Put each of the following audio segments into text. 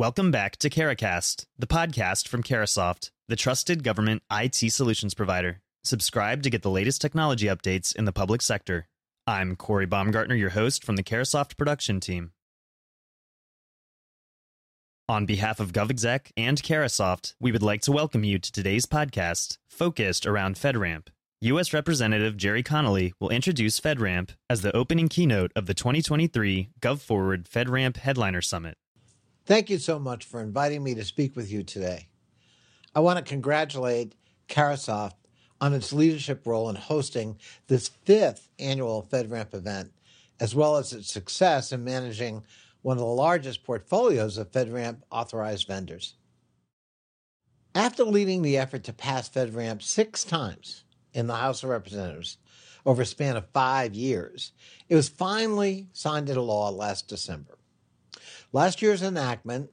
Welcome back to CarahCast, the podcast from Carahsoft, the trusted government IT solutions provider. Subscribe to get the latest technology updates in the public sector. I'm Corey Baumgartner, your host from the Carahsoft production team. On behalf of GovExec and Carahsoft, we would like to welcome you to today's podcast, focused around FedRAMP. U.S. Representative Jerry Connolly will introduce FedRAMP as the opening keynote of the 2023 GovForward FedRAMP Headliner Summit. Thank you so much for inviting me to speak with you today. I want to congratulate Carahsoft on its leadership role in hosting this fifth annual FedRAMP event, as well as its success in managing one of the largest portfolios of FedRAMP authorized vendors. After leading the effort to pass FedRAMP 6 times in the House of Representatives over a span of 5 years, it was finally signed into law last December. Last year's enactment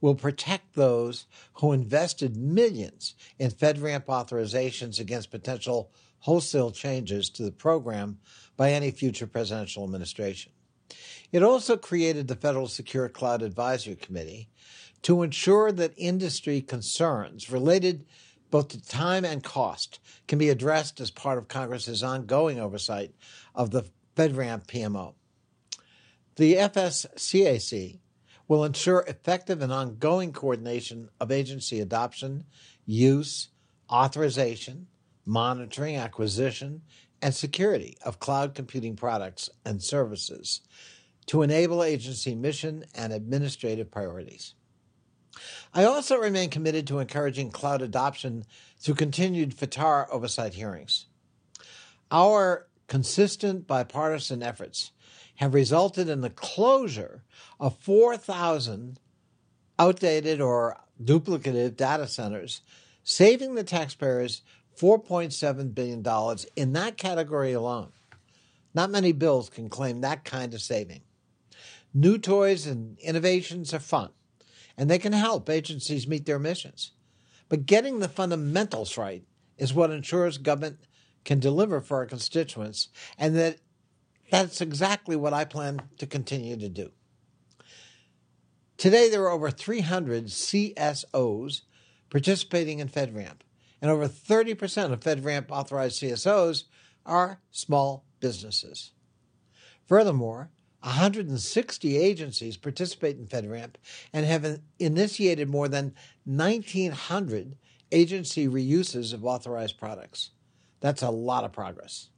will protect those who invested millions in FedRAMP authorizations against potential wholesale changes to the program by any future presidential administration. It also created the Federal Secure Cloud Advisory Committee to ensure that industry concerns related both to time and cost can be addressed as part of Congress's ongoing oversight of the FedRAMP PMO. The FSCAC will ensure effective and ongoing coordination of agency adoption, use, authorization, monitoring, acquisition, and security of cloud computing products and services to enable agency mission and administrative priorities. I also remain committed to encouraging cloud adoption through continued FITARA oversight hearings. Our consistent bipartisan efforts have resulted in the closure of 4,000 outdated or duplicative data centers, saving the taxpayers $4.7 billion in that category alone. Not many bills can claim that kind of saving. New toys and innovations are fun, and they can help agencies meet their missions. But getting the fundamentals right is what ensures government can deliver for our constituents, and that's exactly what I plan to continue to do. Today, there are over 300 CSOs participating in FedRAMP, and over 30% of FedRAMP-authorized CSOs are small businesses. Furthermore, 160 agencies participate in FedRAMP and have initiated more than 1,900 agency reuses of authorized products. That's a lot of progress.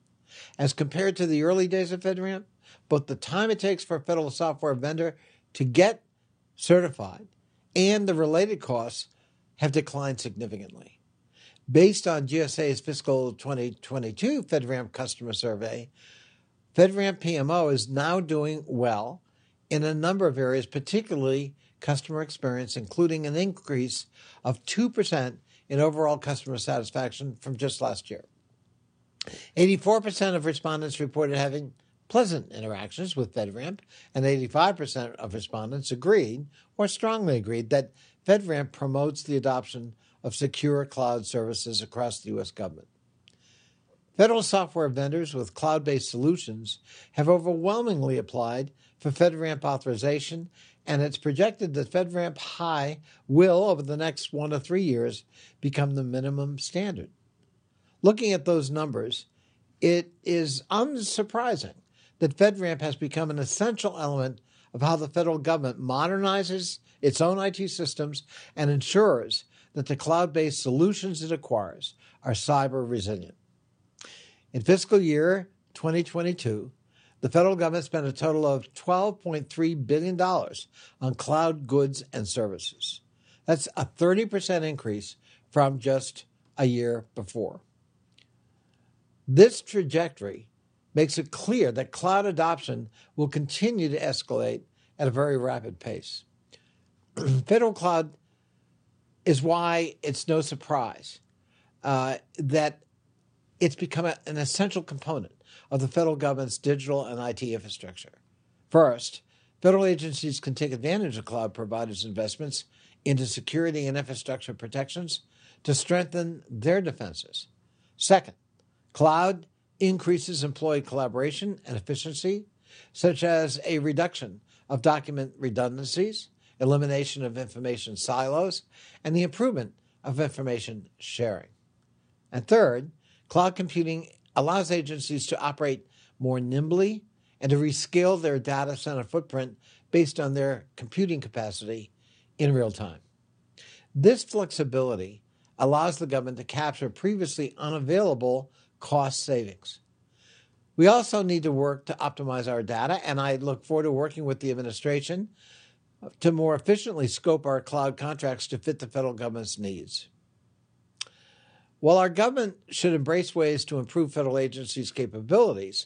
As compared to the early days of FedRAMP, both the time it takes for a federal software vendor to get certified and the related costs have declined significantly. Based on GSA's fiscal 2022 FedRAMP customer survey, FedRAMP PMO is now doing well in a number of areas, particularly customer experience, including an increase of 2% in overall customer satisfaction from just last year. 84% of respondents reported having pleasant interactions with FedRAMP, and 85% of respondents agreed or strongly agreed that FedRAMP promotes the adoption of secure cloud services across the U.S. government. Federal software vendors with cloud-based solutions have overwhelmingly applied for FedRAMP authorization, and it's projected that FedRAMP High will, over the next 1 to 3 years, become the minimum standard. Looking at those numbers, it is unsurprising that FedRAMP has become an essential element of how the federal government modernizes its own IT systems and ensures that the cloud-based solutions it acquires are cyber-resilient. In fiscal year 2022, the federal government spent a total of $12.3 billion on cloud goods and services. That's a 30% increase from just a year before. This trajectory makes it clear that cloud adoption will continue to escalate at a very rapid pace. Federal cloud is why it's no surprise that it's become an essential component of the federal government's digital and IT infrastructure. First, federal agencies can take advantage of cloud providers' investments into security and infrastructure protections to strengthen their defenses. Second, cloud increases employee collaboration and efficiency, such as a reduction of document redundancies elimination of information silos, and the improvement of information sharing. And third, cloud computing allows agencies to operate more nimbly and to rescale their data center footprint based on their computing capacity in real time. This flexibility allows the government to capture previously unavailable cost savings. We also need to work to optimize our data, and I look forward to working with the administration to more efficiently scope our cloud contracts to fit the federal government's needs. While our government should embrace ways to improve federal agencies' capabilities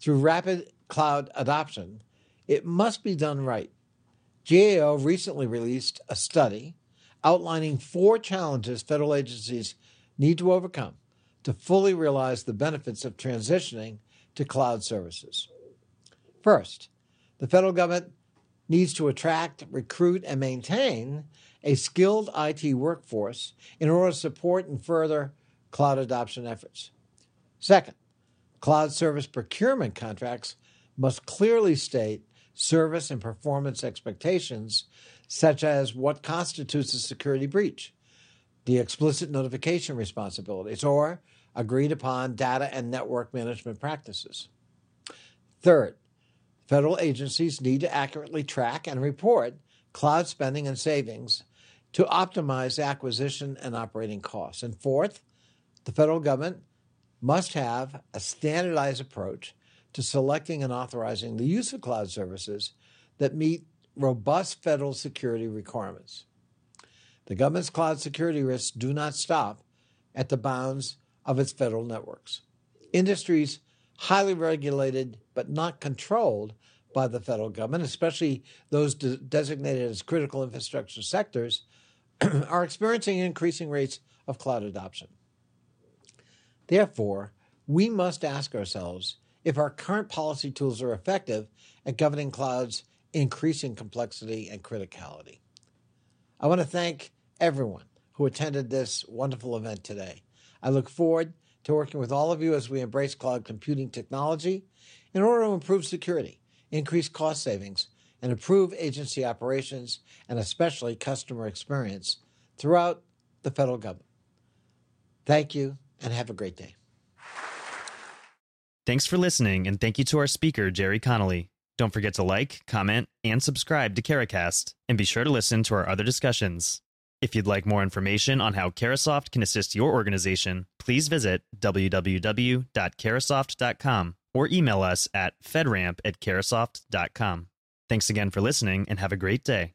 through rapid cloud adoption, it must be done right. GAO recently released a study outlining 4 challenges federal agencies need to overcome to fully realize the benefits of transitioning to cloud services. First, the federal government needs to attract, recruit, and maintain a skilled IT workforce in order to support and further cloud adoption efforts. Second, cloud service procurement contracts must clearly state service and performance expectations, such as what constitutes a security breach, the explicit notification responsibilities, or agreed upon data and network management practices. Third, federal agencies need to accurately track and report cloud spending and savings to optimize acquisition and operating costs. And fourth, the federal government must have a standardized approach to selecting and authorizing the use of cloud services that meet robust federal security requirements. The government's cloud security risks do not stop at the bounds of its federal networks. Industries highly regulated but not controlled by the federal government, especially those designated as critical infrastructure sectors, are experiencing increasing rates of cloud adoption. Therefore, we must ask ourselves if our current policy tools are effective at governing cloud's increasing complexity and criticality. I want to thank everyone who attended this wonderful event today. I look forward to working with all of you as we embrace cloud computing technology in order to improve security, increase cost savings, and improve agency operations and especially customer experience throughout the federal government. Thank you, and have a great day. Thanks for listening, and thank you to our speaker, Jerry Connolly. Don't forget to like, comment, and subscribe to CarahCast, and be sure to listen to our other discussions. If you'd like more information on how Carahsoft can assist your organization, please visit www.carahsoft.com or email us at fedramp@carahsoft.com. Thanks again for listening, and have a great day.